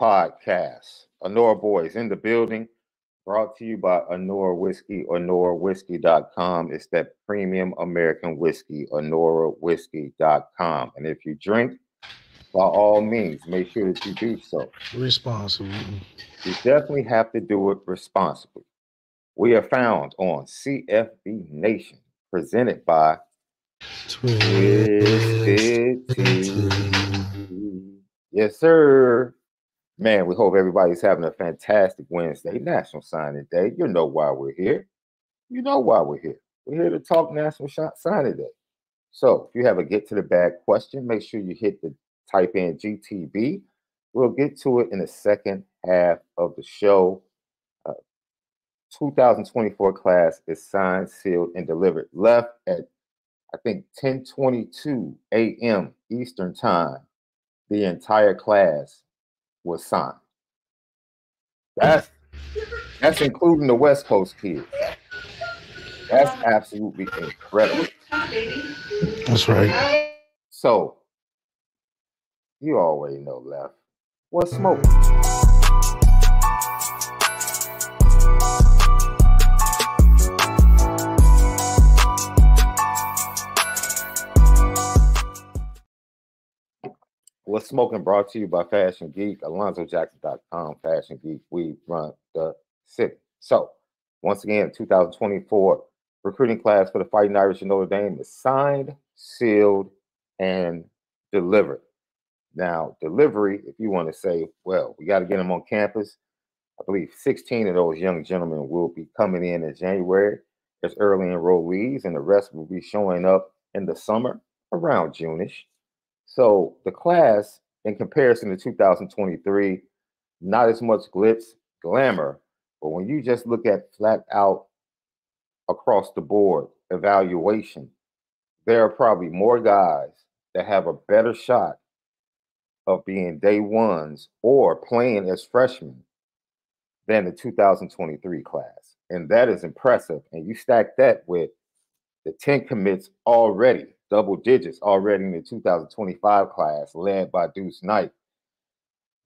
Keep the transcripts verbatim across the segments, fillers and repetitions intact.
Podcast. Anora Boys in the building, brought to you by Anora Whiskey, Anora Whiskey dot com. It's that premium American whiskey, Anora Whiskey dot com. And if you drink, by all means, make sure that you do so responsibly. You definitely have to do it responsibly. We are found on C F B Nation, presented by Twisted Tea. Yes, sir. Man, we hope everybody's having a fantastic Wednesday, National Signing Day. You know why we're here. You know why we're here. We're here to talk National Signing Day. So if you have a get-to-the-bag question, make sure you hit the type in G T B. We'll get to it in the second half of the show. Uh, twenty twenty-four class is signed, sealed, and delivered. Left at, I think, ten twenty-two a.m. Eastern Time. The entire class was signed. That's that's including the West Coast kids. That's absolutely incredible. That's right. So, you already know, Left. What's smoking? What's Smoking brought to you by Fashion Geek, Alonzo Jackson dot com, Fashion Geek, we run the city. So, once again, twenty twenty-four recruiting class for the Fighting Irish and Notre Dame is signed, sealed, and delivered. Now, delivery, if you want to say, well, we got to get them on campus, I believe sixteen of those young gentlemen will be coming in in January as early enrollees, and the rest will be showing up in the summer around June-ish. So the class, in comparison to two thousand twenty-three, not as much glitz, glamour, but when you just look at flat out across the board evaluation, there are probably more guys that have a better shot of being day ones or playing as freshmen than the two thousand twenty-three class. And that is impressive. And you stack that with the ten commits already, double digits already in the two thousand twenty-five class, led by Deuce Knight.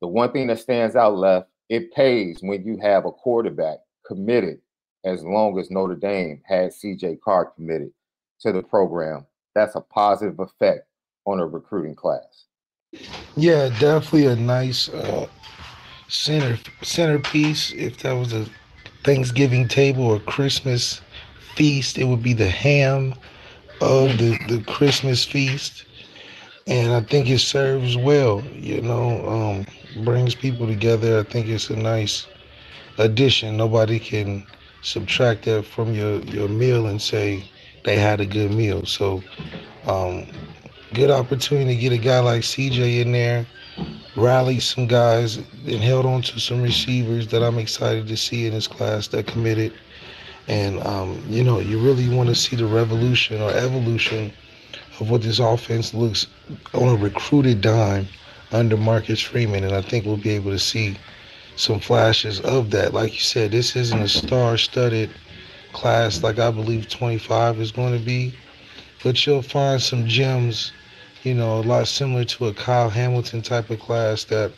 The one thing that stands out, Left, it pays when you have a quarterback committed as long as Notre Dame had C J Carr committed to the program. That's a positive effect on a recruiting class. Yeah, definitely a nice uh, center centerpiece. If that was a Thanksgiving table or Christmas feast, it would be the ham of the, the Christmas feast, and I think it serves well, you know, um, brings people together. I think it's a nice addition. Nobody can subtract that from your, your meal and say they had a good meal. So um, good opportunity to get a guy like C J in there, rallied some guys, and held on to some receivers that I'm excited to see in this class that committed. And, um, you know, you really want to see the revolution or evolution of what this offense looks on a recruited dime under Marcus Freeman. And I think we'll be able to see some flashes of that. Like you said, this isn't a star-studded class like I believe twenty-five is going to be. but you'll find some gems, you know, a lot similar to a Kyle Hamilton type of class, that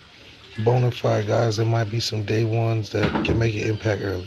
bona fide guys that might be some day ones that can make an impact early.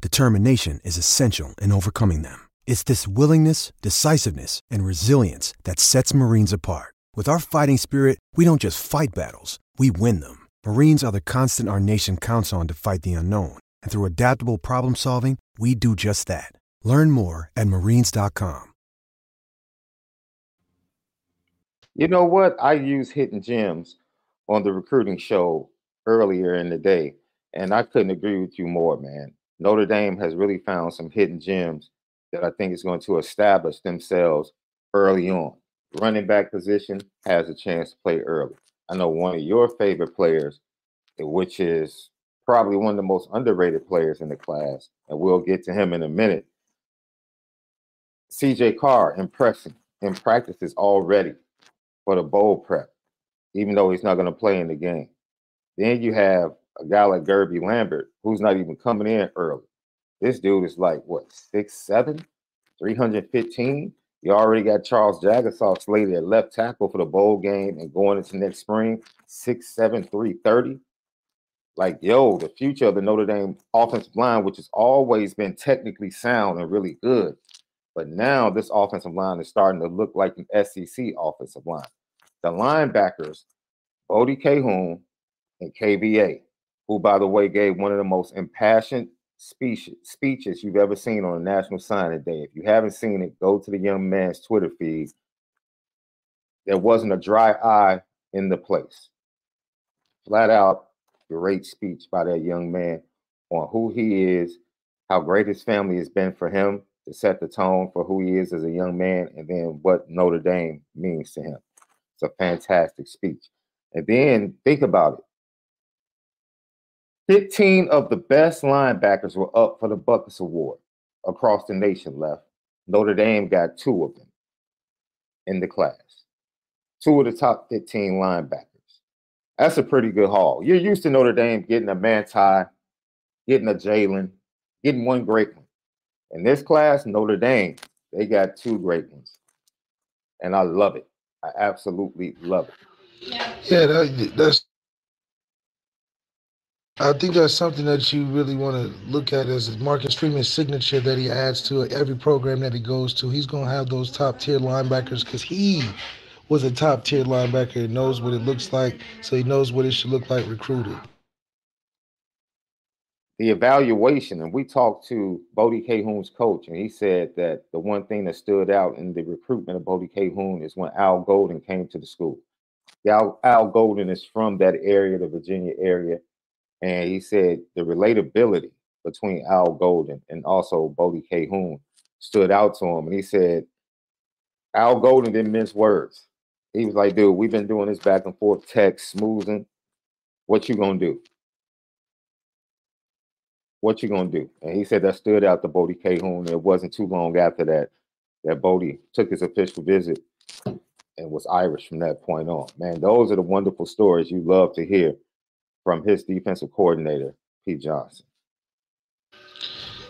determination is essential in overcoming them. It's this willingness, decisiveness, and resilience that sets Marines apart. With our fighting spirit, we don't just fight battles, we win them. Marines are the constant our nation counts on to fight the unknown, and through adaptable problem-solving, we do just that. Learn more at marines dot com. You know what? I use Hidden Gems on the recruiting show earlier in the day, and I couldn't agree with you more, man. Notre Dame has really found some hidden gems that I think is going to establish themselves early on. Running back position has a chance to play early. I know one of your favorite players, which is probably one of the most underrated players in the class, and we'll get to him in a minute, C J Carr impressing in practices already for the bowl prep, even though he's not going to play in the game. Then you have a guy like Kirby Lambert, who's not even coming in early. This dude is like, what, six seven, three hundred fifteen? You already got Charles Jagasaw slated at left tackle for the bowl game and going into next spring, six seven, three thirty. Like, yo, the future of the Notre Dame offensive line, which has always been technically sound and really good, but now this offensive line is starting to look like an S E C offensive line. The linebackers, Bodie Cahoon and K B A, who, by the way, gave one of the most impassioned speeches, speeches you've ever seen on a National Signing Day. If you haven't seen it, go to the young man's Twitter feed. There wasn't a dry eye in the place. Flat out, great speech by that young man on who he is, how great his family has been for him, to set the tone for who he is as a young man, and then what Notre Dame means to him. It's a fantastic speech. And then think about it. fifteen of the best linebackers were up for the Buckus Award across the nation left. Notre Dame got two of them in the class. Two of the top fifteen linebackers. That's a pretty good haul. You're used to Notre Dame getting a Manti, getting a Jalen, getting one great one. In this class, Notre Dame, they got two great ones. And I love it. I absolutely love it. Yeah, that, that's. I think that's something that you really want to look at as Marcus Freeman's signature that he adds to every program that he goes to. He's going to have those top-tier linebackers because he was a top-tier linebacker and knows what it looks like, so he knows what it should look like recruited. The evaluation, and we talked to Bodie Cahoon's coach, and he said that the one thing that stood out in the recruitment of Bodie Cahoon is when Al Golden came to the school. Al, Al Golden is from that area, the Virginia area, and he said the relatability between Al Golden and also Bodie Cahoon stood out to him. And he said Al Golden didn't mince words. He was like, dude, we've been doing this back and forth text, smoothing. What you going to do? What you gonna do? And he said that stood out to Bodie Cahoon. It wasn't too long after that that Bodie took his official visit and was Irish from that point on. Man, those are the wonderful stories you love to hear from his defensive coordinator, Pete Johnson.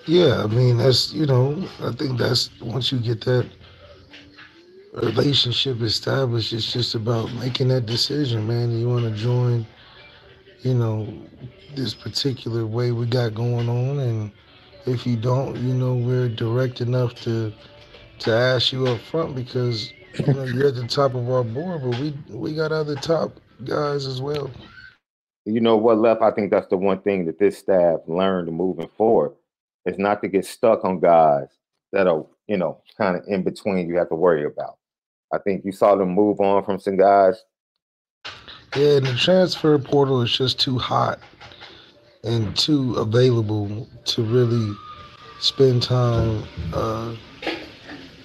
Yeah, I mean, that's, you know, I think that's, once you get that relationship established, it's just about making that decision, man. You want to join, you know, this particular way we got going on, and if you don't, you know, we're direct enough to to ask you up front because, you know, you're at the top of our board, but we, we got other top guys as well. You know what, Lef, I think that's the one thing that this staff learned moving forward. It's not to get stuck on guys that are, you know, kind of in between you have to worry about. I think you saw them move on from some guys. Yeah, and the transfer portal is just too hot and too available to really spend time uh,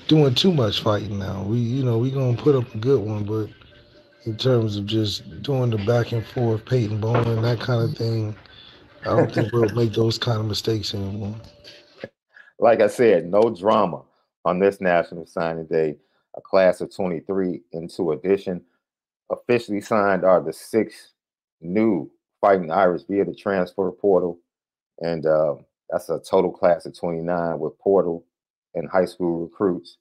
doing too much fighting now. We, you know, we're going to put up a good one, but in terms of just doing the back and forth, Peyton Bowman and that kind of thing, I don't think we'll make those kind of mistakes anymore. Like I said, no drama on this National Signing Day. A class of twenty-three into addition. Officially signed are the six new Fighting Irish via the transfer portal. And uh, that's a total class of twenty-nine with portal and high school recruits.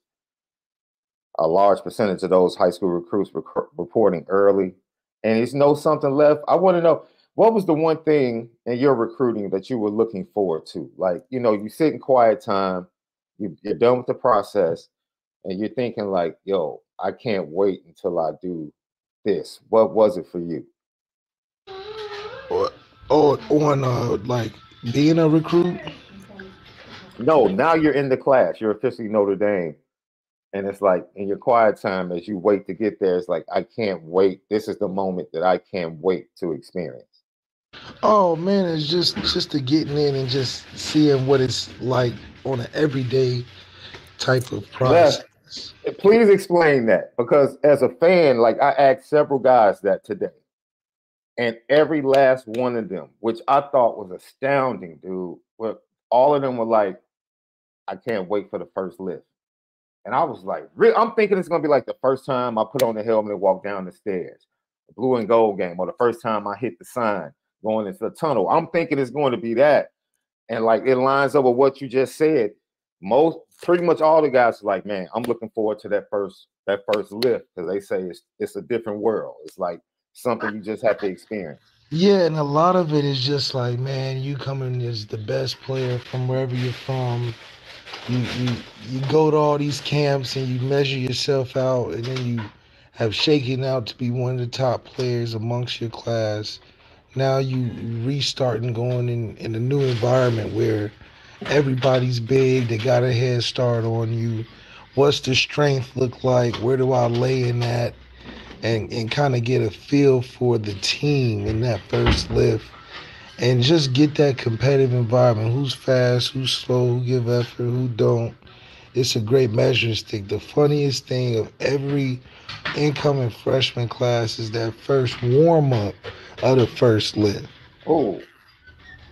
A large percentage of those high school recruits were rec- reporting early. And it's no something left. I want to know, what was the one thing in your recruiting that you were looking forward to? Like, you know, you sit in quiet time, you, you're done with the process, and you're thinking like, yo, I can't wait until I do this. What was it for you? Or, or on uh, like being a recruit? No, now you're in the class. You're officially Notre Dame. And it's like in your quiet time as you wait to get there, it's like, I can't wait. This is the moment that I can't wait to experience. Oh man, it's just just the getting in and just seeing what it's like on an everyday type of process. Lef, please explain that, because as a fan, like I asked several guys that today, and every last one of them, which I thought was astounding, dude, but all of them were like, I can't wait for the first lift. And I was like, I'm thinking it's gonna be like the first time I put on the helmet and walk down the stairs, the blue and gold game, or the first time I hit the sign going into the tunnel. I'm thinking it's going to be that. And like it lines up with what you just said. Most pretty much all the guys are like, man, I'm looking forward to that first that first lift, because they say it's it's a different world. It's like something you just have to experience. Yeah, and a lot of it is just like, man, you come in as the best player from wherever you're from. You you you go to all these camps and you measure yourself out, and then you have shaken out to be one of the top players amongst your class. Now you restart and going in, in a new environment where everybody's big, they got a head start on you. What's the strength look like? Where do I lay in that? And and kind of get a feel for the team in that first lift. And just get that competitive environment. Who's fast, who's slow, who give effort, who don't. It's a great measuring stick. The funniest thing of every incoming freshman class is that first warm-up of the first lift. Oh,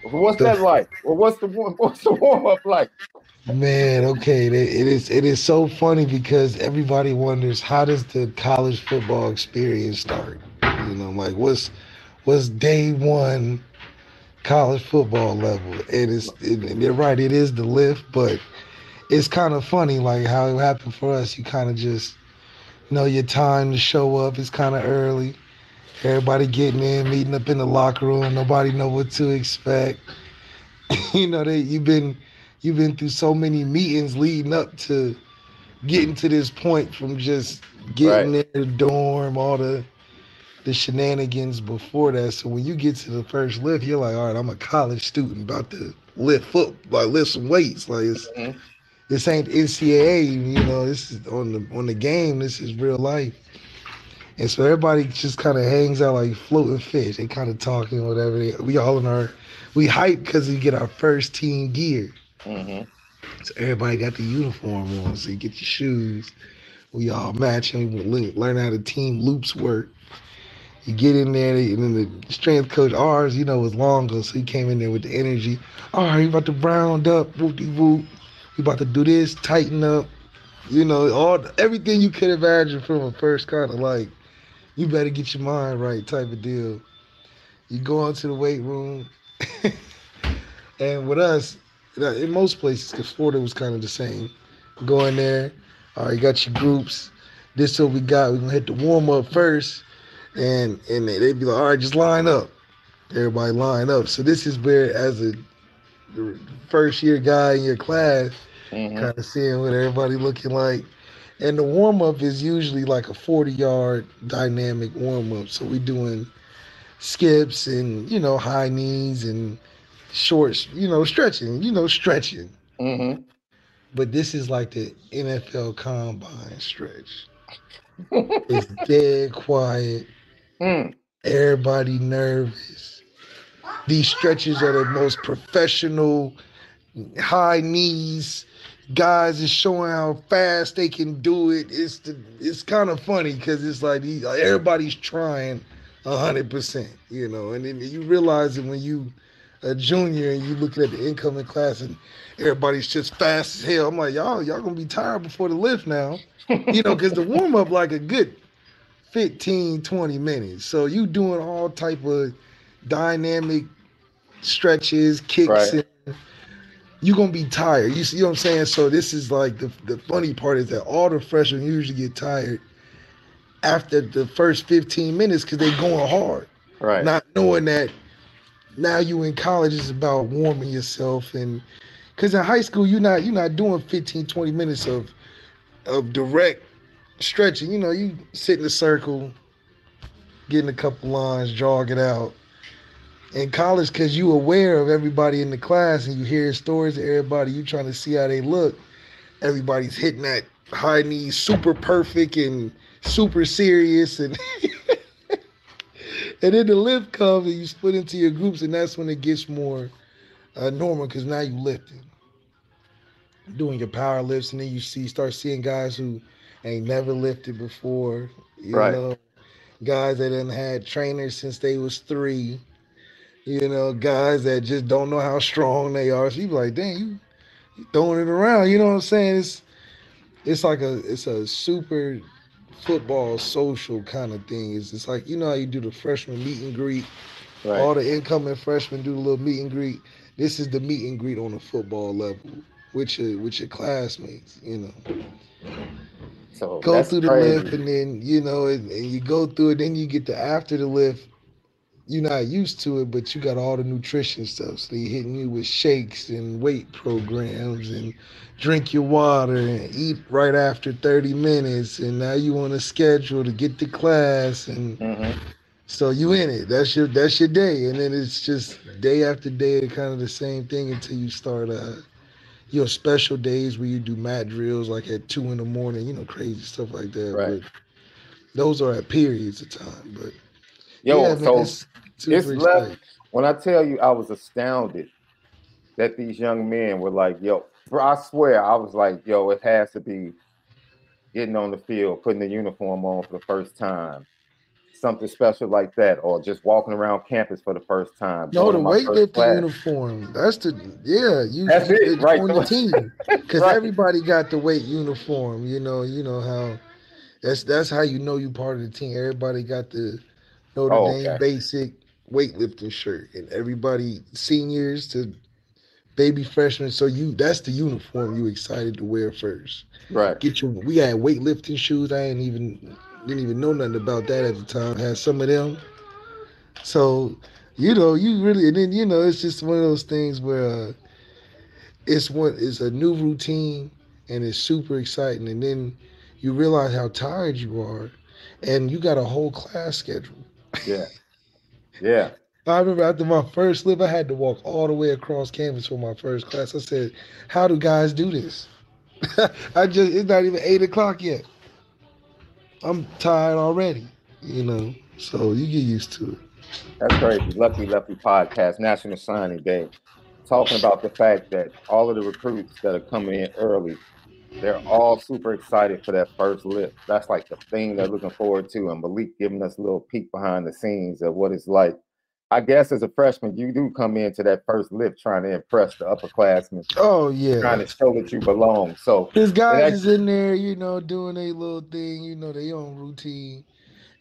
what's the, that like? Well, what's the warm? What's the warm up like? Man, okay, it, it is. It is so funny because everybody wonders, how does the college football experience start? You know, like what's what's day one college football level? And it's it, you're right. It is the lift, but it's kind of funny, like how it happened for us. You kind of just you know your time to show up is kind of early. Everybody getting in, meeting up in the locker room. Nobody know what to expect. You know, they you've been you've been through so many meetings leading up to getting to this point, from just getting right in the dorm, all the the shenanigans before that. So when you get to the first lift, you're like, all right, I'm a college student about to lift foot, like lift some weights. Like it's mm-hmm. this ain't N C A A, you know. This is on the on the game. This is real life. And so everybody just kind of hangs out like floating fish. They kind of talking, whatever. They, we all in our, we hype because we get our first team gear. Mm-hmm. So everybody got the uniform on. So you get your shoes. We all matching. We learn how the team loops work. You get in there, and then the strength coach, ours, you know, was longer. So he came in there with the energy. All right, you about to round up, whoop-de-whoop. We about to do this, tighten up. You know, all everything you could imagine from a first kind of like, you better get your mind right type of deal. You go into the weight room. And with us, in most places, because Florida was kind of the same. Go in there. All right, you got your groups. This is what we got. We're going to hit the warm-up first. And and they'd be like, all right, just line up. Everybody line up. So this is where, as a first-year guy in your class, mm-hmm. kind of seeing what everybody looking like. And the warm-up is usually like a forty-yard dynamic warm-up. So we're doing skips and, you know, high knees and shorts, you know, stretching, you know, stretching. Mm-hmm. But this is like the N F L combine stretch. It's dead quiet. Mm. Everybody nervous. These stretches are the most professional, high knees. Guys is showing how fast they can do it. It's the, it's kind of funny because it's like everybody's trying one hundred percent, you know. And then you realize that when you a junior and you looking at the incoming class and everybody's just fast as hell. I'm like, y'all, y'all gonna be tired before the lift now. You know, because the warm-up like a good fifteen, twenty minutes. So you doing all type of dynamic stretches, kicks. Right. You're going to be tired. You see what I'm saying? So this is like the, the funny part is that all the freshmen usually get tired after the first fifteen minutes because they're going hard. Right. Not knowing that now you in college is about warming yourself. And because in high school, you're not, you're not doing fifteen, twenty minutes of of direct stretching. You know, you sit in a circle, getting a couple lines, jog it out. In college, because you aware of everybody in the class and you hear stories of everybody, you trying to see how they look. Everybody's hitting that high knee super perfect and super serious. And and then the lift comes and you split into your groups, and that's when it gets more uh, normal because now you lifting. Doing your power lifts, and then you see start seeing guys who ain't never lifted before. You right. know, guys that done had trainers since they was three. You know, guys that just don't know how strong they are. So you be like, dang, you, you throwing it around. You know what I'm saying? It's it's like a it's a super football social kind of thing. It's, it's like, you know how you do the freshman meet and greet. Right. All the incoming freshmen do the little meet and greet. This is the meet and greet on a football level with your, with your classmates, you know. So go through the crazy. lift and then, you know, and, and you go through it. Then you get to after the lift. You're not used to it, but you got all the nutrition stuff. So they're hitting you with shakes and weight programs and drink your water and eat right after thirty minutes. And now you on a schedule to get to class. And mm-hmm. so you in it. That's your that's your day. And then it's just day after day, kind of the same thing until you start uh, your special days where you do mat drills like at two in the morning, you know, crazy stuff like that. Right. But those are at periods of time. But Yo, yeah, so it's, it's left. Thing. When I tell you, I was astounded that these young men were like, yo, bro, I swear, I was like, yo, it has to be getting on the field, putting the uniform on for the first time, something special like that, or just walking around campus for the first time. Yo, the weightlifting uniform. That's the, yeah, you, that's you, it, right? On the team. Because right. everybody got the weight uniform, you know, you know how, that's, that's how you know you're part of the team. Everybody got the Notre oh, Dame okay. basic weightlifting shirt, and everybody seniors to baby freshmen. So you, that's the uniform you excited to wear first. Right. Get your. We had weightlifting shoes. I ain't even didn't even know nothing about that at the time. I had some of them. So, you know, you really, and then you know, it's just one of those things where uh, it's one it's a new routine and it's super exciting, and then you realize how tired you are. And you got a whole class schedule. Yeah. Yeah. I remember after my first lift, I had to walk all the way across campus for my first class. I said, how do guys do this? I just, it's not even eight o'clock yet. I'm tired already, you know, so you get used to it. That's crazy. Lucky, Lucky Podcast, National Signing Day, talking about the fact that all of the recruits that are coming in early, they're all super excited for that first lift. That's like the thing they're looking forward to. And Malik giving us a little peek behind the scenes of what it's like. I guess as a freshman, you do come into that first lift trying to impress the upperclassmen. Oh, yeah. Trying to show that you belong. So this guy actually is in there, you know, doing a little thing, you know, their own routine.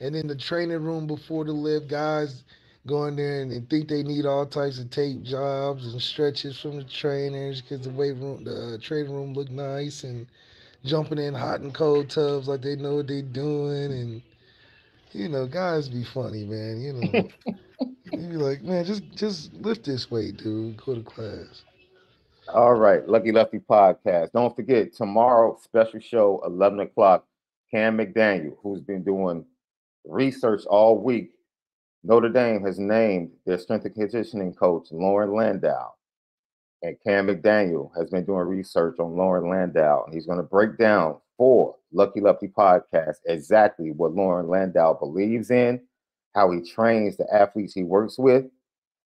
And in the training room before the lift, guys go in there and, and think they need all types of tape jobs and stretches from the trainers because the weight room, the uh, training room looked nice, and jumping in hot and cold tubs like they know what they're doing. And, you know, guys be funny, man, you know. You be like, man, just just lift this weight, dude. Go to class. All right, Lucky Lefty Podcast. Don't forget, tomorrow, special show, eleven o'clock, Cam McDaniel, who's been doing research all week. Notre Dame has named their strength and conditioning coach, Lauren Landau. And Cam McDaniel has been doing research on Lauren Landau. And he's going to break down for Lucky Lefty Podcast exactly what Lauren Landau believes in, how he trains the athletes he works with,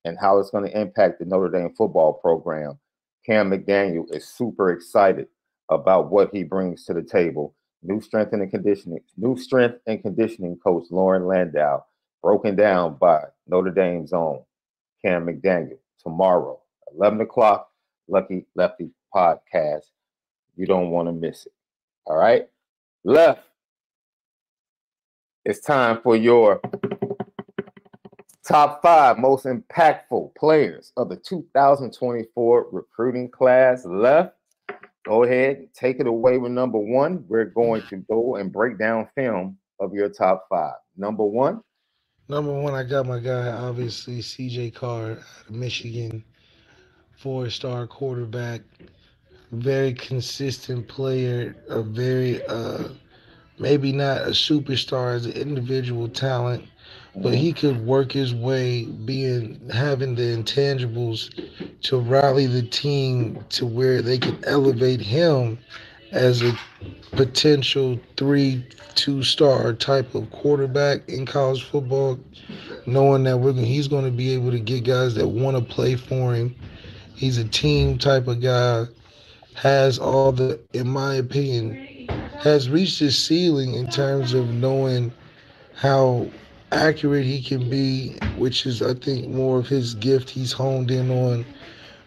and how it's going to impact the Notre Dame football program. Cam McDaniel is super excited about what he brings to the table. New strength and conditioning, new strength and conditioning coach Lauren Landau, broken down by Notre Dame's own Cam McDaniel. Tomorrow, eleven o'clock, Lucky Lefty Podcast. You don't want to miss it. All right, Left. It's time for your top five most impactful players of the two thousand twenty-four recruiting class. Left, go ahead and take it away with number one. We're going to go and break down film of your top five. Number one. Number one, I got my guy, obviously, C J Carr out of Michigan, four-star quarterback, very consistent player, a very uh, maybe not a superstar as an individual talent, but he could work his way being having the intangibles to rally the team to where they could elevate him as a potential three, two-star type of quarterback in college football, knowing that we're, he's going to be able to get guys that want to play for him. He's a team type of guy, has all the, in my opinion, has reached his ceiling in terms of knowing how accurate he can be, which is, I think, more of his gift he's honed in on.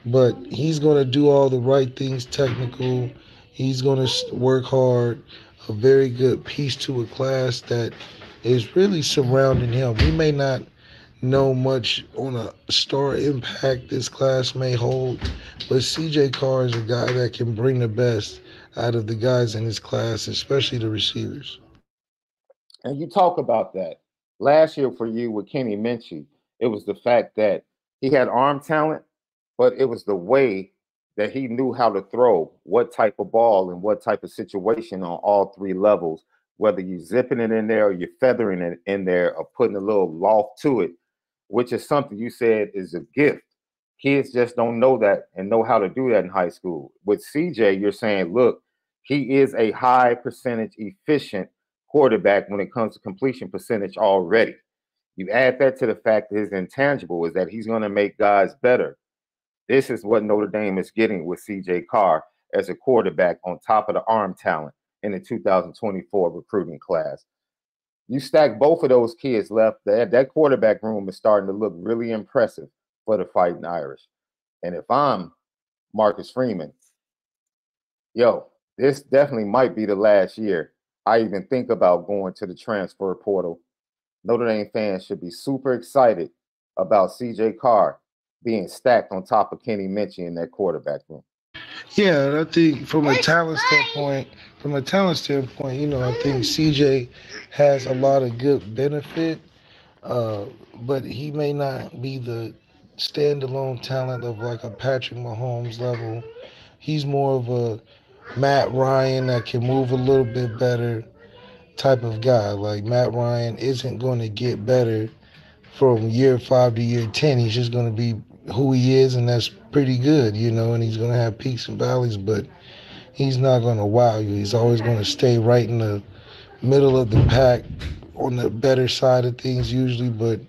But he's going to do all the right things technical. He's going to work hard, a very good piece to a class that is really surrounding him. We may not know much on a star impact this class may hold, but C J Carr is a guy that can bring the best out of the guys in his class, especially the receivers. And you talk about that. Last year for you with Kenny Minshew, it was the fact that he had arm talent, but it was the way that he knew how to throw, what type of ball and what type of situation on all three levels, whether you're zipping it in there or you're feathering it in there or putting a little loft to it, which is something you said is a gift. Kids just don't know that and know how to do that in high school. With C J, you're saying, look, he is a high percentage efficient quarterback when it comes to completion percentage already. You add that to the fact that his intangible is that he's going to make guys better. This is what Notre Dame is getting with C J Carr as a quarterback on top of the arm talent in the two thousand twenty-four recruiting class. You stack both of those kids, Left, that, that quarterback room is starting to look really impressive for the Fighting Irish. And if I'm Marcus Freeman, yo, this definitely might be the last year I even think about going to the transfer portal. Notre Dame fans should be super excited about C J Carr being stacked on top of Kenny Minshew in that quarterback room. Yeah, and I think from a talent standpoint, from a talent standpoint, you know, I think C J has a lot of good benefit, uh, but he may not be the standalone talent of like a Patrick Mahomes level. He's more of a Matt Ryan that can move a little bit better type of guy. Like Matt Ryan isn't going to get better from year five to year ten. He's just going to be who he is, and that's pretty good, you know, and he's going to have peaks and valleys, but he's not going to wow you. He's always going to stay right in the middle of the pack on the better side of things usually, but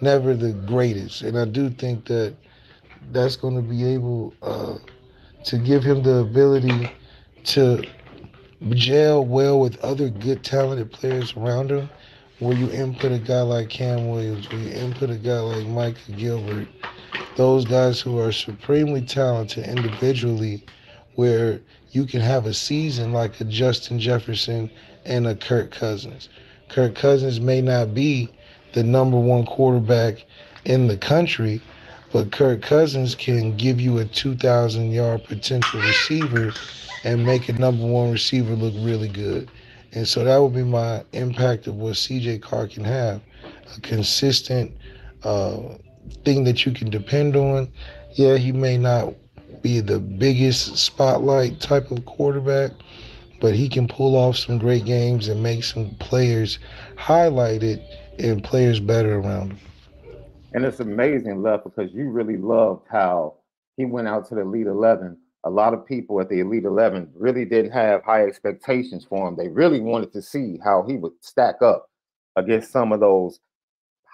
never the greatest. And I do think that that's going to be able uh, to give him the ability to gel well with other good, talented players around him, where you input a guy like Cam Williams, where you input a guy like Micah Gilbert, those guys who are supremely talented individually, where you can have a season like a Justin Jefferson and a Kirk Cousins. Kirk Cousins may not be the number one quarterback in the country, but Kirk Cousins can give you a two thousand yard potential receiver and make a number one receiver look really good. And so that would be my impact of what C J Carr can have, a consistent uh, thing that you can depend on. Yeah, he may not be the biggest spotlight type of quarterback, but he can pull off some great games and make some players highlighted and players better around him. And it's amazing, Love, because you really loved how he went out to the Elite eleven. A lot of people at the Elite eleven really didn't have high expectations for him. They really wanted to see how he would stack up against some of those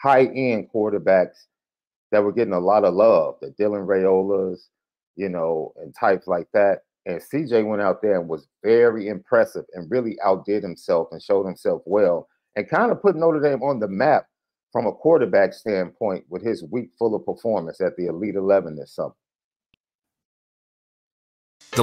high-end quarterbacks that were getting a lot of love, the Dylan Rayolas, you know, and types like that. And C J went out there and was very impressive and really outdid himself and showed himself well and kind of put Notre Dame on the map from a quarterback standpoint with his week full of performance at the Elite eleven this summer. The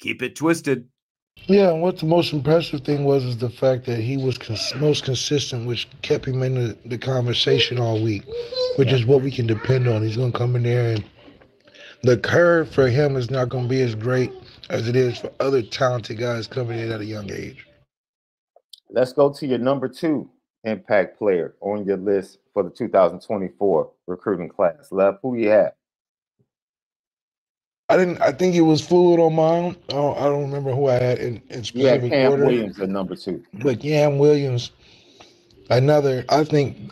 Keep it twisted. Yeah, and what the most impressive thing was is the fact that he was cons- most consistent, which kept him in the, the conversation all week, which yeah. is what we can depend on. He's going to come in there, and the curve for him is not going to be as great as it is for other talented guys coming in at a young age. Let's go to your number two impact player on your list for the two thousand twenty-four recruiting class. Love, who you have? I didn't. I think it was fluid on mine. I don't, I don't remember who I had in, in specific yeah, Cam order. Williams at number two. But Cam Williams, another, I think,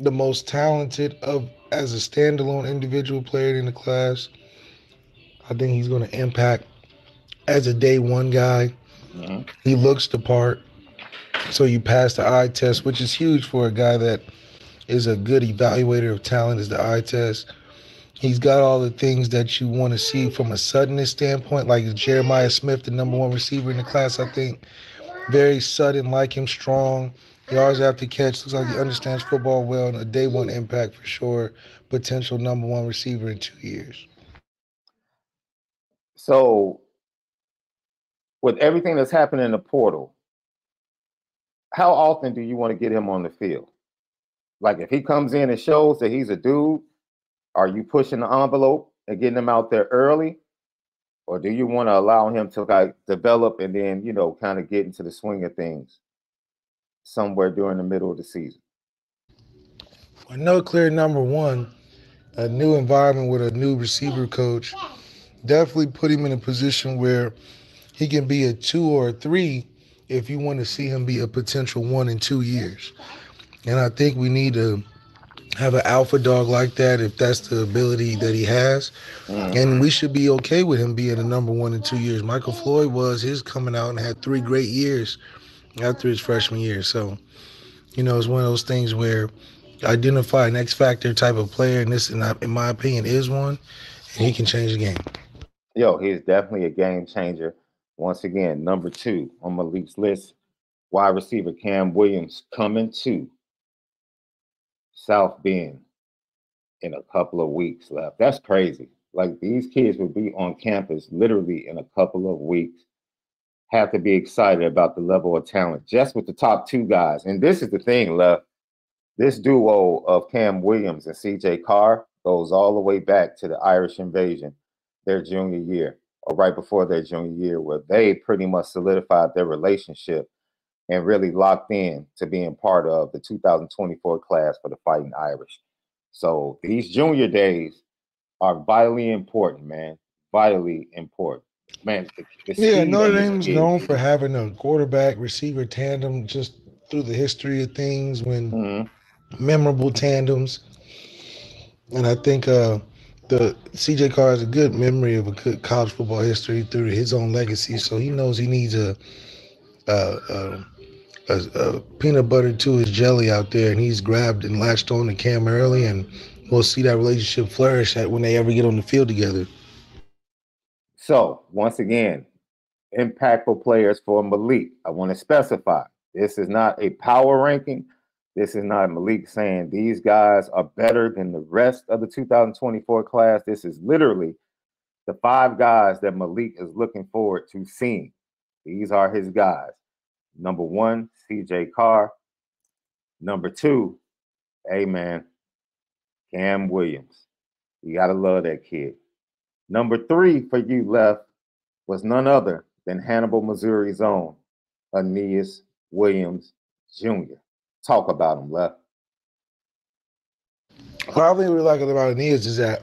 the most talented of as a standalone individual player in the class. I think he's going to impact as a day one guy. Mm-hmm. He looks the part, so you pass the eye test, which is huge for a guy that is a good evaluator of talent. Is the eye test. He's got all the things that you want to see from a suddenness standpoint, like Jeremiah Smith, the number one receiver in the class, I think. Very sudden, like him, strong. Yards after catch, looks like he understands football well, and a day one impact for sure. Potential number one receiver in two years. So, with everything that's happened in the portal, how often do you want to get him on the field? Like, if he comes in and shows that he's a dude, are you pushing the envelope and getting him out there early, or do you want to allow him to like develop and then, you know, kind of get into the swing of things somewhere during the middle of the season? Well, no clear number one, a new environment with a new receiver coach definitely put him in a position where he can be a two or a three if you want to see him be a potential one in two years. And I think we need to have an alpha dog like that if that's the ability that he has. And we should be okay with him being a number one in two years. Michael Floyd was his coming out and had three great years after his freshman year. So, you know, it's one of those things where identify an X factor type of player, and this, in my opinion, is one, and he can change the game. Yo, he's definitely a game changer. Once again, number two on Malik's list, wide receiver Cam Williams coming to South Bend. in a couple of weeks left. That's crazy. Like, these kids would be on campus literally in a couple of weeks. Have to be excited about the level of talent just with the top two guys. And this is the thing, left. This duo of Cam Williams and C J Carr goes all the way back to the Irish invasion, their junior year, or right before their junior year, where they pretty much solidified their relationship and really locked in to being part of the two thousand twenty-four class for the Fighting Irish. So these junior days are vitally important, man. Vitally important. Man, the, the yeah, Notre Dame's known for having a quarterback receiver tandem just through the history of things, when mm-hmm. memorable tandems. And I think uh, the C J Carr has a good memory of a good college football history through his own legacy. So he knows he needs a a, a, a, a peanut butter to his jelly out there, and he's grabbed and latched on to Cam early, and we'll see that relationship flourish at when they ever get on the field together. So, once again, impactful players for Malik. I want to specify, this is not a power ranking. This is not Malik saying these guys are better than the rest of the two thousand twenty-four class. This is literally the five guys that Malik is looking forward to seeing. These are his guys. Number one, C J Carr. Number two, hey man, Cam Williams. You got to love that kid. Number three for you, left, was none other than Hannibal, Missouri's own Aneyas Williams Junior Talk about him, left. What I think we like about Aneyas is that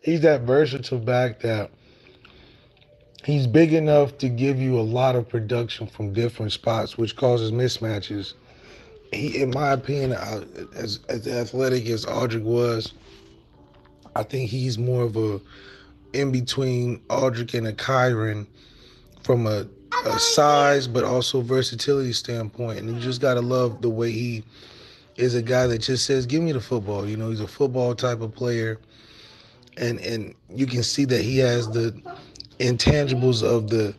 he's that versatile back that he's big enough to give you a lot of production from different spots, which causes mismatches. He, in my opinion, as, as athletic as Audric was, I think he's more of a in between Audric and a Kyren from a, a size but also versatility standpoint. And you just got to love the way he is a guy that just says, give me the football. You know, he's a football type of player. And and you can see that he has the intangibles of the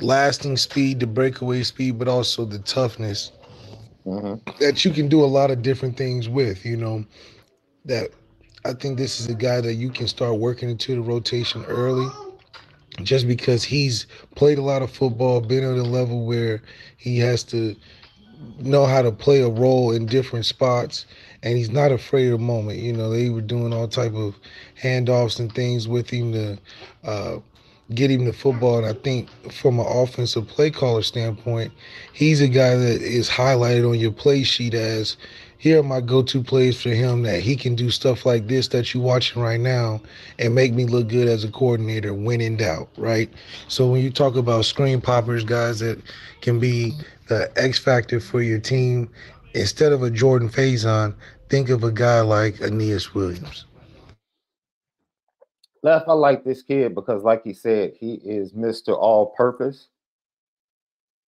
lasting speed, the breakaway speed, but also the toughness mm-hmm. that you can do a lot of different things with, you know, that I think this is a guy that you can start working into the rotation early just because he's played a lot of football, been at a level where he has to know how to play a role in different spots, and he's not afraid of the moment. You know, they were doing all type of handoffs and things with him to uh, get him the football. And I think from an offensive play caller standpoint, he's a guy that is highlighted on your play sheet as – here are my go-to plays for him that he can do stuff like this that you're watching right now and make me look good as a coordinator when in doubt, right? So when you talk about screen poppers, guys that can be the X factor for your team, instead of a Jordan Faison, think of a guy like Aneyas Williams. Left, I like this kid because, like you said, he is Mister All-Purpose.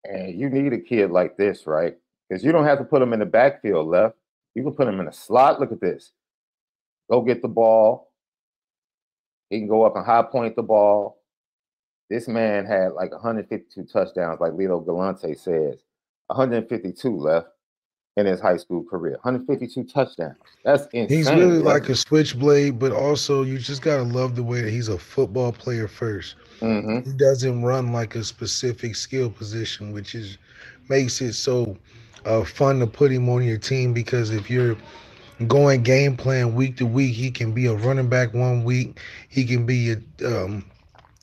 And you need a kid like this, right? Because you don't have to put him in the backfield, left. You can put him in a slot. Look at this. Go get the ball. He can go up and high point the ball. This man had like one hundred fifty-two touchdowns, like Lito Galante says. one hundred fifty-two, left, in his high school career. one hundred fifty-two touchdowns. That's insane. He's really left. Like a switchblade, but also you just got to love the way that he's a football player first. Mm-hmm. He doesn't run like a specific skill position, which is makes it so... Uh, fun to put him on your team because if you're going game plan week to week, he can be a running back one week. He can be a um,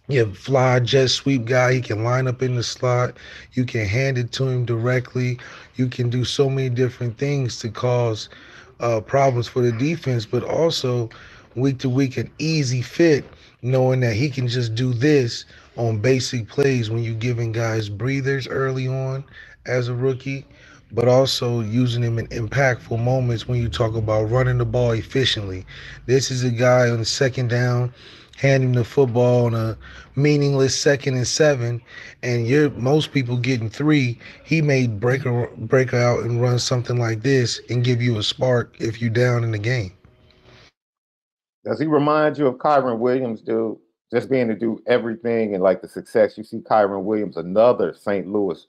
your fly jet sweep guy. He can line up in the slot. You can hand it to him directly. You can do so many different things to cause uh, problems for the defense, but also week to week an easy fit knowing that he can just do this on basic plays when you're giving guys breathers early on as a rookie. But also using him in impactful moments when you talk about running the ball efficiently. This is a guy on the second down, handing the football on a meaningless second and seven, and you're most people getting three. He may break a, break out and run something like this and give you a spark if you're down in the game. Does he remind you of Kyren Williams, dude? Just being to do everything and like the success. You see Kyren Williams, another Saint Louis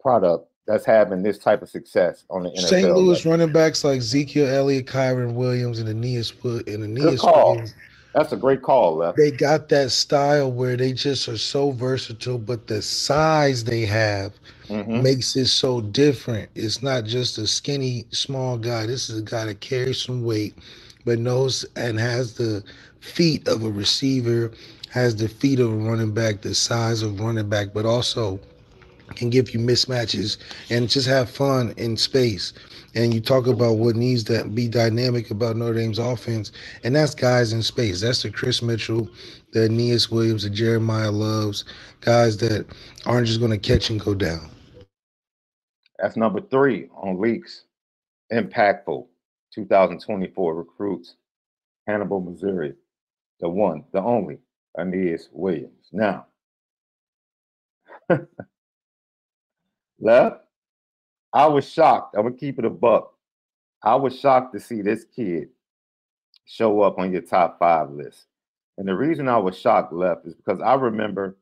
product. that's having this type of success on the N F L. Saint Louis level. Running backs like Ezekiel Elliott, Kyren Williams, and Aneyas and Williams. That's a great call, Lef. They got that style where they just are so versatile, but the size they have mm-hmm. makes it so different. It's not just a skinny, small guy. This is a guy that carries some weight, but knows and has the feet of a receiver, has the feet of a running back, the size of running back, but also can give you mismatches and just have fun in space. And you talk about what needs to be dynamic about Notre Dame's offense, and that's guys in space. That's the Chris Mitchell, the Aneyas Williams, the Jeremiah Loves, guys that aren't just going to catch and go down. That's number three on Leaks. Impactful two thousand twenty-four recruits, Hannibal, Missouri, the one, the only, Aneyas Williams. Now, left. I was shocked. I'm going to keep it a buck. I was shocked to see this kid show up on your top five list. And the reason I was shocked, Left, is because I remember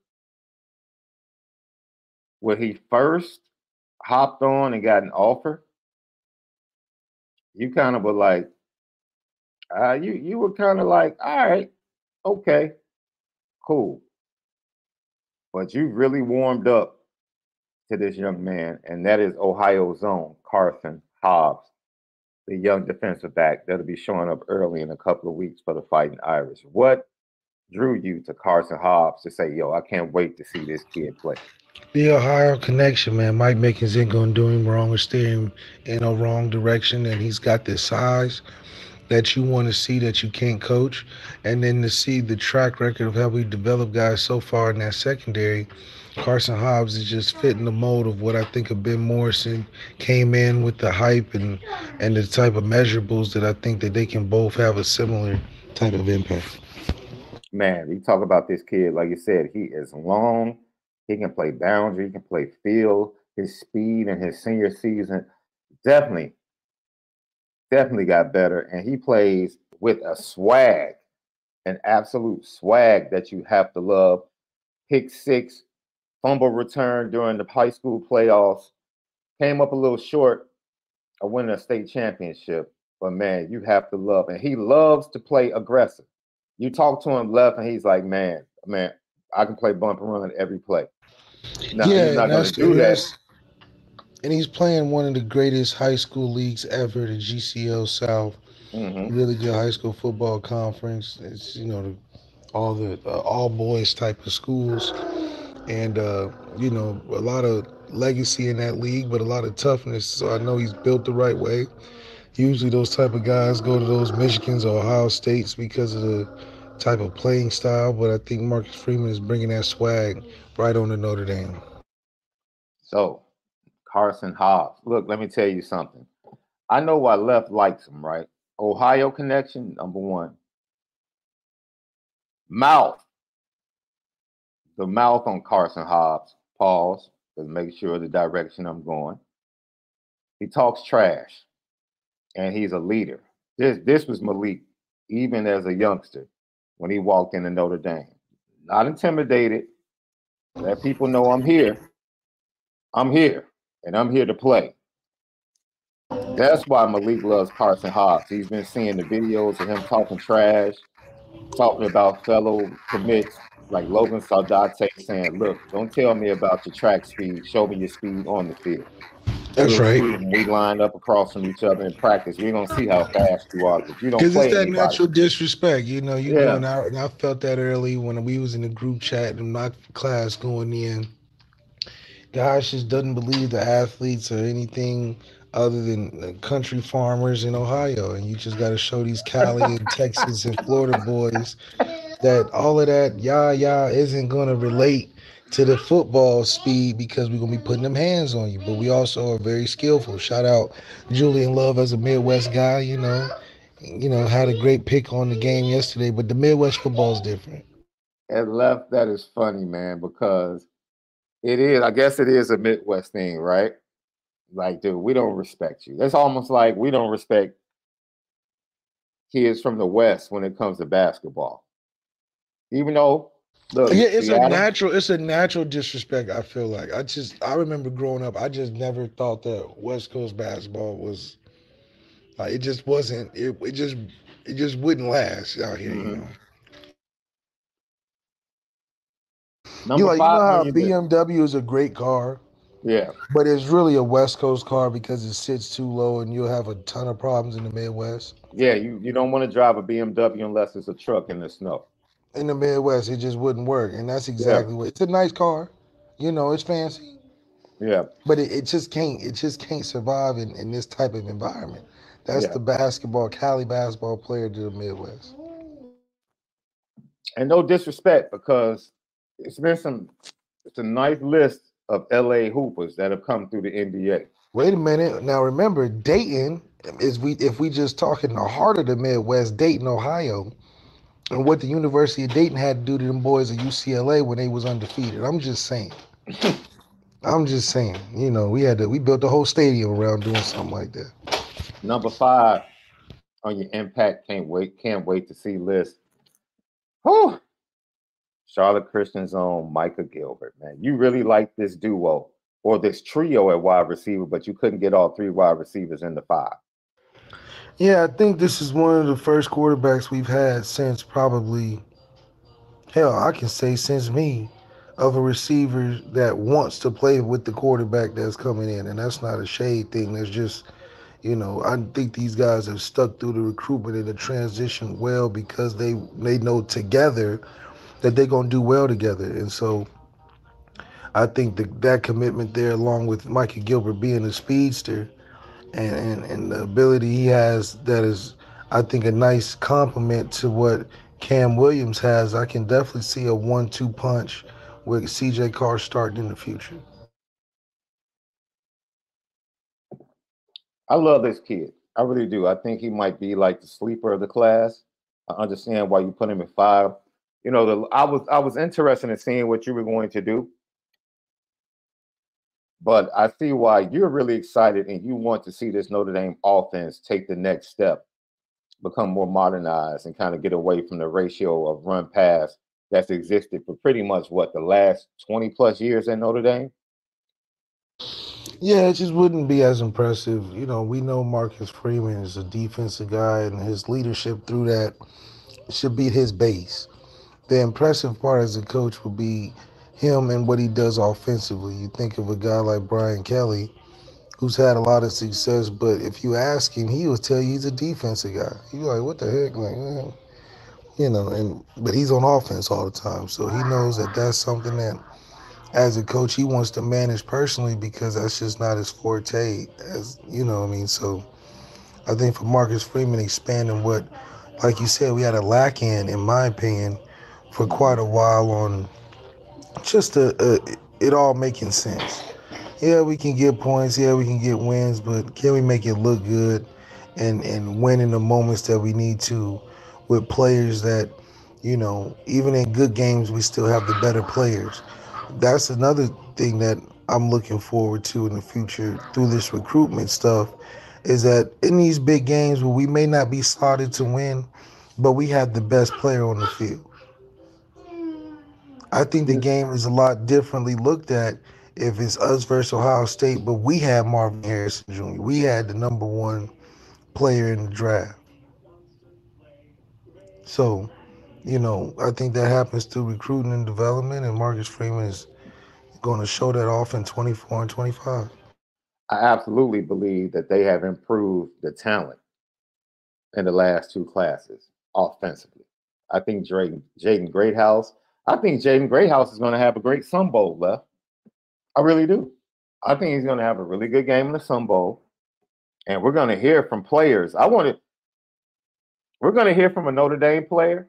when he first hopped on and got an offer, you kind of were like, uh, you, you were kind of like, all right, okay, cool. But you really warmed up to this young man, and that is Ohio's own Carson Hobbs, the young defensive back that'll be showing up early in a couple of weeks for the Fighting Irish. What drew you to Carson Hobbs to say, yo, I can't wait to see this kid play? The Ohio connection, man. Mike Mickens ain't going to do him wrong or steer him in a wrong direction, and he's got this size that you want to see that you can't coach, and then to see the track record of how we developed guys so far in that secondary, Carson Hobbs is just fitting the mold of what I think of Ben Morrison. Came in with the hype and, and the type of measurables that I think that they can both have a similar type of impact. Man, you talk about this kid, like you said, he is long. He can play boundary. He can play field. His speed in his senior season definitely Definitely got better, and he plays with a swag, an absolute swag that you have to love. Pick six, fumble return during the high school playoffs. Came up a little short of winning a state championship, but man, you have to love. And he loves to play aggressive. You talk to him, Left, and he's like, man, man, I can play bump and run every play. Now, yeah, he's not going to do that. And he's playing one of the greatest high school leagues ever, the G C L South. Mm-hmm. Really good high school football conference. It's, you know, the, all the uh, all boys type of schools. And, uh, you know, a lot of legacy in that league, but a lot of toughness. So I know he's built the right way. Usually those type of guys go to those Michigans or Ohio States because of the type of playing style. But I think Marcus Freeman is bringing that swag right on to Notre Dame. So Carson Hobbs. Look, let me tell you something. I know why Left likes him, right? Ohio connection, number one. Mouth. The mouth on Carson Hobbs. Pause. To make sure the direction I'm going. He talks trash. And he's a leader. This, this was Malik, even as a youngster, when he walked into Notre Dame. Not intimidated. Let people know I'm here. I'm here. And I'm here to play. That's why Malik loves Carson Hobbs. He's been seeing the videos of him talking trash, talking about fellow commits like Logan Saldate, saying, look, don't tell me about your track speed. Show me your speed on the field. That's right. We line up across from each other in practice. We're going to see how fast you are. Because it's that natural disrespect. You know, you know, and I, and I felt that early when we was in the group chat in my class going in. Guys just doesn't believe the athletes or anything other than country farmers in Ohio. And you just got to show these Cali and Texas and Florida boys that all of that yah yah isn't going to relate to the football speed because we're going to be putting them hands on you. But we also are very skillful. Shout out Julian Love as a Midwest guy, you know. You know, had a great pick on the game yesterday. But the Midwest football is different. And Left, that is funny, man, because it is. I guess it is a Midwest thing, right? Like, dude, we don't respect you. That's almost like we don't respect kids from the West when it comes to basketball. Even though Look, yeah, it's Seattle. a natural, it's a natural disrespect. I feel like I just, I remember growing up, I just never thought that West Coast basketball was, like, it just wasn't, it, it just, it just wouldn't last out here, mm-hmm. you know. Number you like five, you know how B M W did. Is a great car, yeah, but it's really a West Coast car because it sits too low, and you'll have a ton of problems in the Midwest. Yeah, you, you don't want to drive a B M W unless it's a truck in the snow. In the Midwest, it just wouldn't work, and that's exactly yeah. what. It's a nice car, you know, it's fancy. Yeah, but it, it just can't it just can't survive in, in this type of environment. That's yeah. the basketball Cali basketball player to the Midwest. And no disrespect, because it's been some, it's a nice list of L A hoopers that have come through the N B A. Wait a minute. Now, remember, Dayton is, we if we just talking the heart of the Midwest, Dayton, Ohio, and what the University of Dayton had to do to them boys at U C L A when they was undefeated. I'm just saying. I'm just saying. You know, we had to, we built the whole stadium around doing something like that. Number five on your impact, can't wait, can't wait to see list. Whew. Charlotte Christian's own Micah Gilbert, man. You really like this duo or this trio at wide receiver, but you couldn't get all three wide receivers in the five. Yeah, I think this is one of the first quarterbacks we've had since probably, hell, I can say since me, of a receiver that wants to play with the quarterback that's coming in. And that's not a shade thing. That's just, you know, I think these guys have stuck through the recruitment and the transition well because they, they know together that they're going to do well together. And so I think that, that commitment there, along with Micah Gilbert being a speedster and, and, and the ability he has, that is, I think, a nice complement to what Cam Williams has. I can definitely see a one two punch with C J Carr starting in the future. I love this kid. I really do. I think he might be like the sleeper of the class. I understand why you put him at five. You know, the, I was I was interested in seeing what you were going to do, but I see why you're really excited and you want to see this Notre Dame offense take the next step, become more modernized, and kind of get away from the ratio of run pass that's existed for pretty much, what, the last twenty-plus years at Notre Dame? Yeah, it just wouldn't be as impressive. You know, we know Marcus Freeman is a defensive guy, and his leadership through that should be his base. The impressive part as a coach would be him and what he does offensively. You think of a guy like Brian Kelly, who's had a lot of success, but if you ask him, he will tell you he's a defensive guy. You're like, what the heck? Like, man. You know, and but he's on offense all the time, so he knows that that's something that, as a coach, he wants to manage personally because that's just not his forte, as you know what I mean? So I think for Marcus Freeman, expanding what, like you said, we had a lack in, in my opinion, for quite a while on just a, a, it all making sense. Yeah, we can get points. Yeah, we can get wins, but can we make it look good and, and win in the moments that we need to with players that, you know, even in good games, we still have the better players. That's another thing that I'm looking forward to in the future through this recruitment stuff is that in these big games where we may not be slotted to win, but we have the best player on the field. I think the game is a lot differently looked at if it's us versus Ohio State, but we had Marvin Harrison Junior We had the number one player in the draft. So, you know, I think that happens through recruiting and development, and Marcus Freeman is going to show that off in twenty-four and twenty-five. I absolutely believe that they have improved the talent in the last two classes offensively. I think Drayden, Jayden Greathouse, I think Jayden Greathouse is going to have a great Sun Bowl left. I really do. I think he's going to have a really good game in the Sun Bowl, and we're going to hear from players. I want to. We're going to hear from a Notre Dame player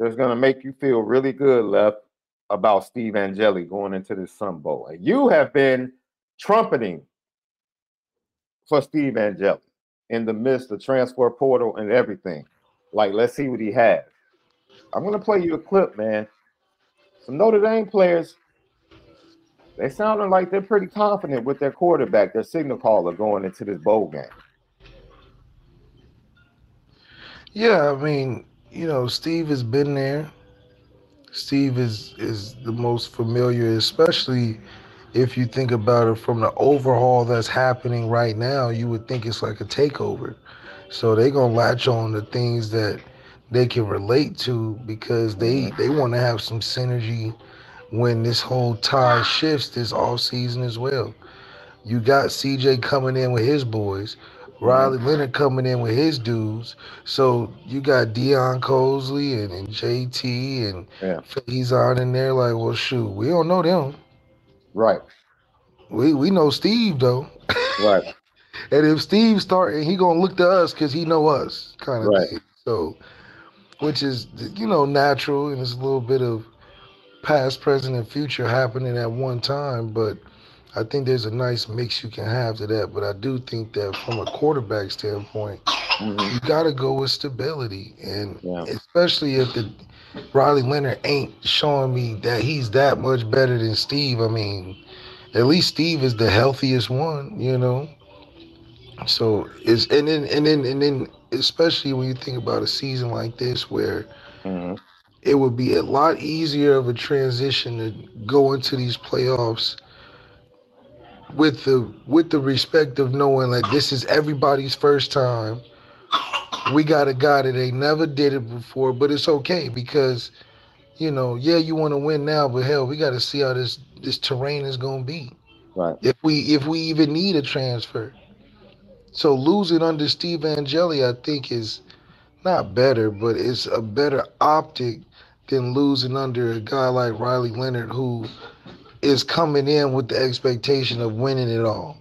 that's going to make you feel really good, left, about Steve Angeli going into this Sun Bowl. And you have been trumpeting for Steve Angeli in the midst of transfer portal and everything. Like, let's see what he has. I'm going to play you a clip, man. Some Notre Dame players, they sounded like they're pretty confident with their quarterback, their signal caller going into this bowl game. Yeah, I mean, you know, Steve has been there. Steve is, is the most familiar, especially if you think about it from the overhaul that's happening right now. You would think it's like a takeover. So they're going to latch on to things that they can relate to, because they, they want to have some synergy when this whole tide shifts this offseason as well. You got C J coming in with his boys, Riley Leonard coming in with his dudes. So you got Deion Cosley and, and J T and yeah. Faison in there. Like, well, shoot, we don't know them. Right. We we know Steve, though. Right. And if Steve starting, he going to look to us because he know us kind of right. thing. So, which is, you know, natural. And it's a little bit of past, present, and future happening at one time. But I think there's a nice mix you can have to that. But I do think that from a quarterback standpoint, mm-hmm. you got to go with stability. And yeah. especially if the Riley Leonard ain't showing me that he's that much better than Steve. I mean, at least Steve is the healthiest one, you know. So it's and then and then and then especially when you think about a season like this where mm-hmm. it would be a lot easier of a transition to go into these playoffs with the with the respect of knowing like this is everybody's first time. We got a guy that they never did it before, but it's okay because you know, yeah, you want to win now, but hell, we got to see how this this terrain is going to be. Right. If we if we even need a transfer. So losing under Steve Angeli, I think, is not better, but it's a better optic than losing under a guy like Riley Leonard, who is coming in with the expectation of winning it all.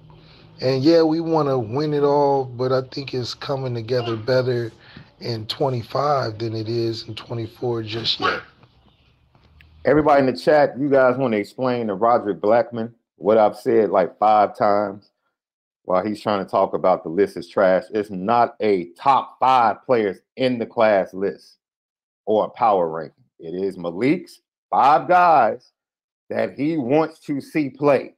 And, yeah, we want to win it all, but I think it's coming together better in twenty-five than it is in twenty-four just yet. Everybody in the chat, you guys want to explain to Roderick Blackman what I've said like five times? While he's trying to talk about the list is trash, it's not a top five players in the class list or a power ranking. It is Malik's five guys that he wants to see play.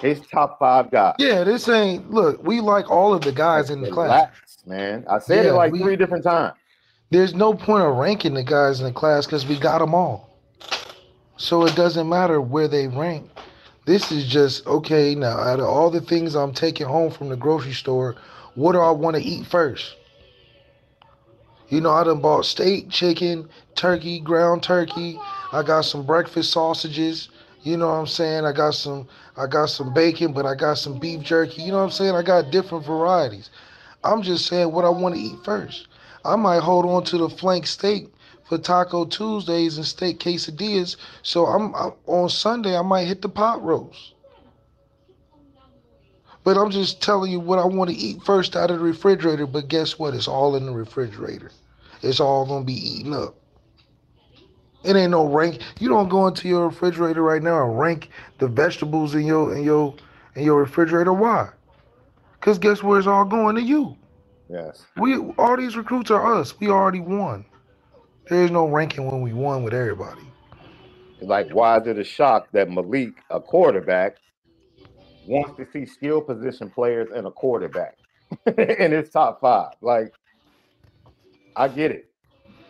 His top five guys. Yeah, this ain't, look, we like all of the guys in the class. Man, I said it like three different times. There's no point of ranking the guys in the class because we got them all. So it doesn't matter where they rank. This is just, okay, now, out of all the things I'm taking home from the grocery store, what do I want to eat first? You know, I done bought steak, chicken, turkey, ground turkey. I got some breakfast sausages. You know what I'm saying? I got some I got some bacon, but I got some beef jerky. You know what I'm saying? I got different varieties. I'm just saying what I want to eat first. I might hold on to the flank steak for Taco Tuesdays and steak quesadillas. So I'm, I'm on Sunday, I might hit the pot roast. But I'm just telling you what I want to eat first out of the refrigerator. But guess what? It's all in the refrigerator. It's all going to be eaten up. It ain't no rank. You don't go into your refrigerator right now and rank the vegetables in your in your, in your refrigerator. Why? Because guess where it's all going? To you. Yes. We all these recruits are us. We already won. There's no ranking when we won with everybody. Like, why is it a shock that Malik, a quarterback, wants to see skill position players and a quarterback in his top five? Like, I get it.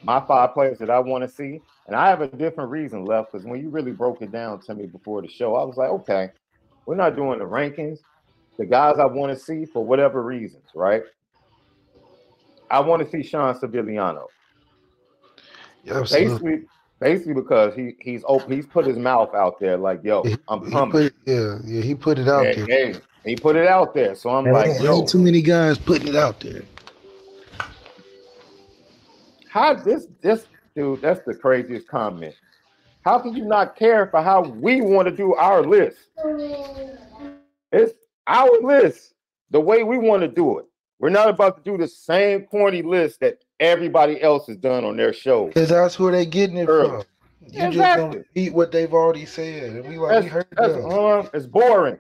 My five players that I want to see, and I have a different reason left, because when you really broke it down to me before the show, I was like, okay, we're not doing the rankings. The guys I want to see for whatever reasons, right? I want to see Sean Sibiliano. Absolutely. Basically, basically because he he's open, he's put his mouth out there like, yo, I'm coming. Yeah, yeah, he put it out yeah, there. Yeah, he put it out there. So I'm there like, ain't, yo, ain't too many guys putting it out there. How this this dude? That's the craziest comment. How can you not care for how we want to do our list? It's our list, the way we want to do it. We're not about to do the same corny list that everybody else has done on their show. Because that's where they're getting it Early. From. You exactly. just don't repeat what they've already said. And we like that's, we heard that's um, it's boring.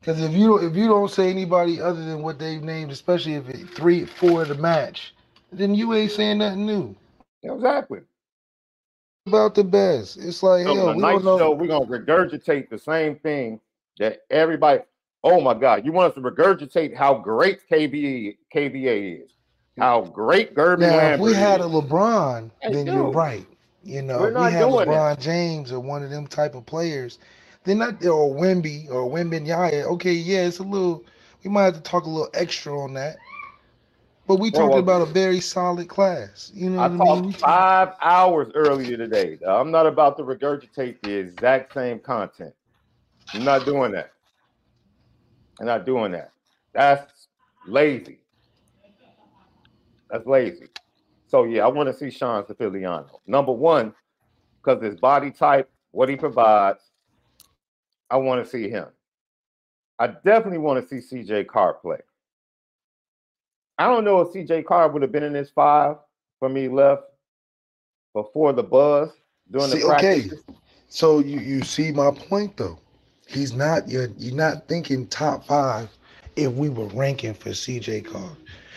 Because if you if you don't say anybody other than what they've named, especially if it's three, four of the match, then you ain't saying nothing new. Exactly. About the best. It's like, so hell, we don't know. Show, we're going to regurgitate the same thing that everybody, oh my God, you want us to regurgitate how great K B A is. How great Kirby Lambert is. Now, if we had a LeBron, then you're right. You know, we're not we have doing LeBron it. James or one of them type of players. Then not or Wemby or Wembenyama. Okay, yeah, it's a little. We might have to talk a little extra on that. But we talked well, well, about a very solid class. You know, I what talked I mean? five talk- hours earlier today. I'm not about to regurgitate the exact same content. I'm not doing that. I'm not doing that. That's lazy. That's lazy. So yeah, I want to see Sean Sibiliano. Number one, because his body type, what he provides, I want to see him. I definitely want to see C J Carr play. I don't know if C J Carr would have been in this five for me left before the buzz during see, the practice. Okay, so you, you see my point though. He's not you're, you're not thinking top five if we were ranking for C J Carr,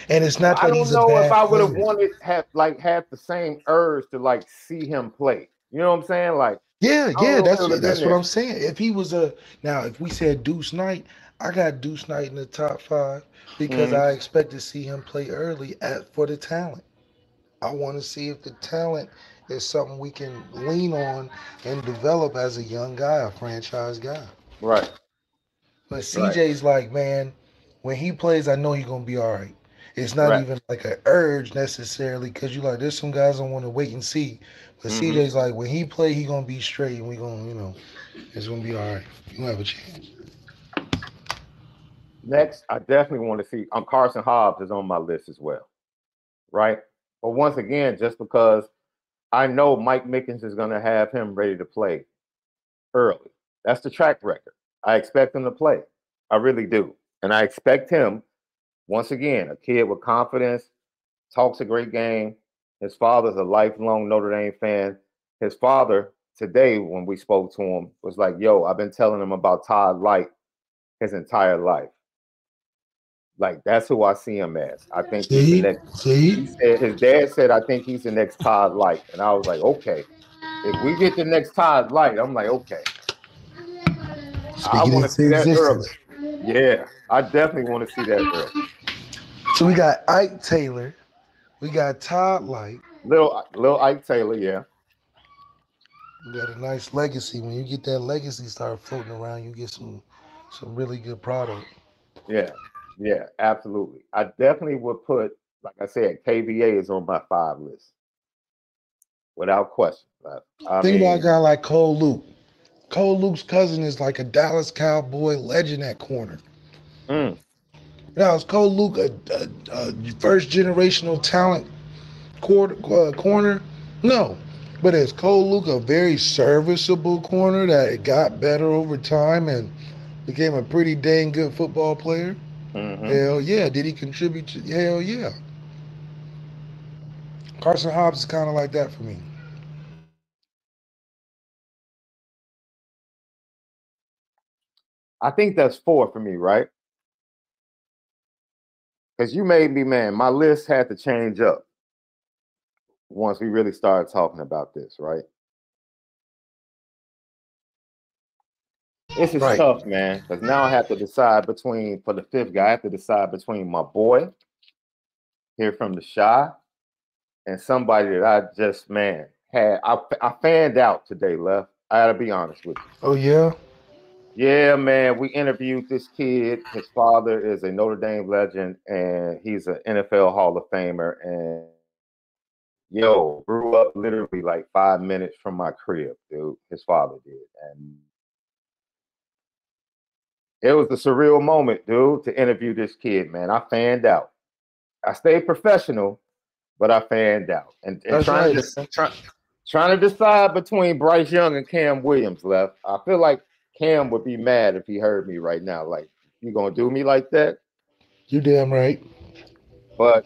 and it's not. That I don't know if I would have wanted have like had the same urge to like see him play. You know what I'm saying? Like yeah, yeah, that's what, that's what I'm saying. If he was a now, if we said Deuce Knight. I got Deuce Knight in the top five because mm-hmm. I expect to see him play early at, for the talent. I want to see if the talent is something we can lean on and develop as a young guy, a franchise guy. Right. But C J's right. like, man, when he plays, I know he's going to be all right. It's not right. even like an urge necessarily because you like, there's some guys that want to wait and see. But mm-hmm. C J's like, when he play, he's going to be straight and we're going to, you know, it's going to be all right. You're going to have a chance. Next, I definitely want to see um, Carson Hobbs is on my list as well, right? But once again, just because I know Mike Mickens is going to have him ready to play early. That's the track record. I expect him to play. I really do. And I expect him, once again, a kid with confidence, talks a great game. His father's a lifelong Notre Dame fan. His father, today when we spoke to him, was like, yo, I've been telling him about Tod Lyght his entire life. Like, that's who I see him as. I think see, he's the next. See? He said, his dad said, I think he's the next Tod Lyght. And I was like, okay. If we get the next Tod Lyght, I'm like, okay. Speaking I want to see that early. Yeah, I definitely want to see that early. So we got Ike Taylor. We got Tod Lyght. Little, little Ike Taylor, yeah. You got a nice legacy. When you get that legacy start floating around, you get some, some really good product. Yeah. Yeah, absolutely. I definitely would put, like I said, K B A is on my five list. Without question. I think about a guy like Cole Luke. Cole Luke's cousin is like a Dallas Cowboy legend at corner. Mm. Now, is Cole Luke a, a, a first-generational talent quarter, uh, corner? No. But is Cole Luke a very serviceable corner that got better over time and became a pretty dang good football player? Mm-hmm. Hell yeah. Did he contribute to hell yeah? Carson Hobbs is kind of like that for me. I think that's four for me, right? Because you made me, man, my list had to change up once we really started talking about this, right? This is right. tough, man, because now I have to decide between, for the fifth guy, I have to decide between my boy here from the Shy and somebody that I just, man, had. I, I fanned out today, Lef. I gotta be honest with you. Oh, yeah? Yeah, man. We interviewed this kid. His father is a Notre Dame legend, and he's an N F L Hall of Famer. And, yo, grew up literally like five minutes from my crib, dude. His father did. And it was a surreal moment, dude, to interview this kid, man. I fanned out. I stayed professional, but I fanned out. And, and trying, right. to, try, trying to decide between Bryce Young and Cam Williams, Left. I feel like Cam would be mad if he heard me right now. Like, you gonna do me like that? You damn right. But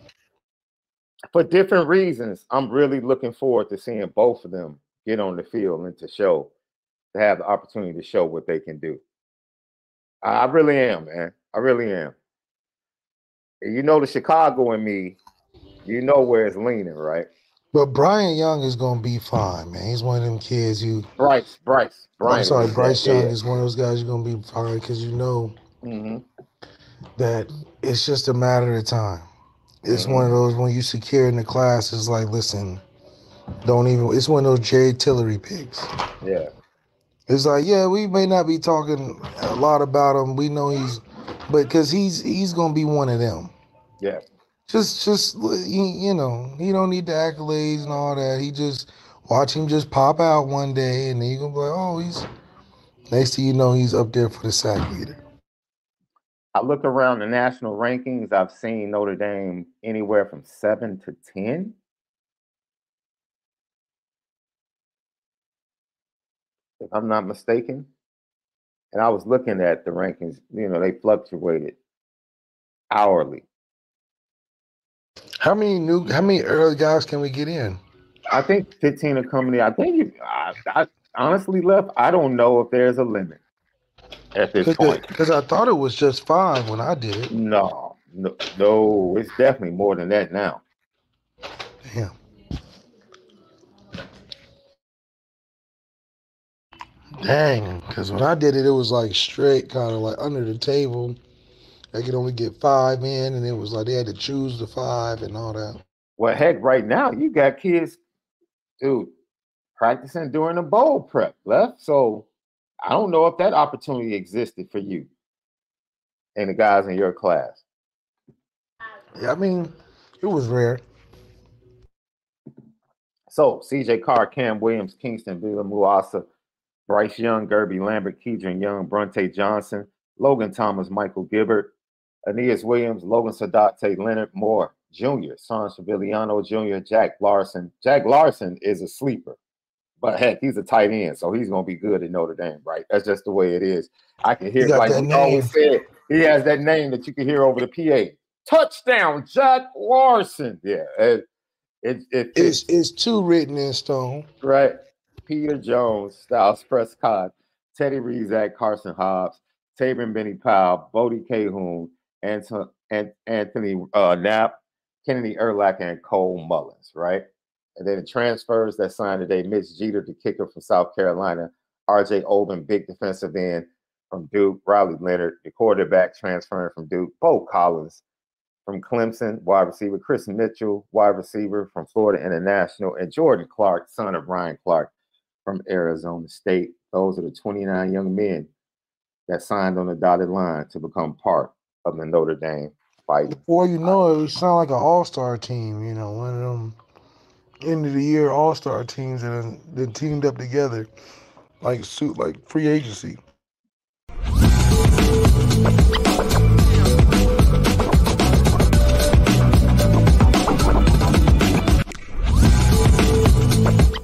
for different reasons, I'm really looking forward to seeing both of them get on the field and to show, to have the opportunity to show what they can do. I really am, man. I really am. You know the Chicago in me, you know where it's leaning, right? But Brian Young is going to be fine, man. He's one of them kids who... Bryce, Bryce, Bryce. I'm sorry, Bryce Young yeah. is one of those guys who's going to be fine because you know mm-hmm. that it's just a matter of time. It's mm-hmm. one of those when you secure in the class, it's like, listen, don't even, it's one of those Jerry Tillery picks. Yeah. It's like, yeah, we may not be talking a lot about him. We know he's, but because he's he's gonna be one of them. Yeah. Just just you, you know, he don't need the accolades and all that. He just watch him just pop out one day, and then you're gonna be like, oh, he's. Next thing you know, he's up there for the sack leader. I look around the national rankings. I've seen Notre Dame anywhere from seven to ten. If I'm not mistaken. And I was looking at the rankings, you know, they fluctuated hourly. How many new, how many early guys can we get in? I think fifteen are coming in. I think you, I, I honestly left. I don't know if there's a limit at this point. Because I thought it was just five when I did it. No, no, no, it's definitely more than that now. Damn. Dang, because when I did it, it was like straight, kind of like under the table. They could only get five in, and it was like they had to choose the five and all that. Well, heck, right now, you got kids, dude, practicing during the bowl prep left. So I don't know if that opportunity existed for you and the guys in your class. Yeah, I mean, it was rare. So C J Carr, Cam Williams, Kingston, Vila Muasa, Bryce Young, Kirby Lambert, Keedron Young, Bronte Johnson, Logan Thomas, Michael Gilbert, Aneyas Williams, Logan Saldate, Leonard Moore Junior, Sean Sibiliano Junior, Jack Larson. Jack Larson is a sleeper, but heck, he's a tight end, so he's going to be good at Notre Dame, right? That's just the way it is. I can hear, like we always said, he has that name that you can hear over the P A. Touchdown, Jack Larson. Yeah, it, it, it, it's, it's two written in stone. Right. Peter Jones, Styles Prescott, Teddy Rizak, Carson Hobbs, Taven Benny Powell, Bodie Cahoon, Anto- An- Anthony uh, Knapp, Kennedy Urlacher, and Cole Mullins, right? And then the transfers that signed today, Mitch Jeter, the kicker from South Carolina, R J Oldham, big defensive end from Duke, Riley Leonard, the quarterback transferring from Duke, Bo Collins from Clemson, wide receiver, Chris Mitchell, wide receiver from Florida International, and Jordan Clark, son of Ryan Clark, from Arizona State. Those are the twenty-nine young men that signed on the dotted line to become part of the Notre Dame fight. Before you know it, we sound like an all-star team, you know, one of them end-of-the-year all-star teams that then teamed up together like suit, like free agency.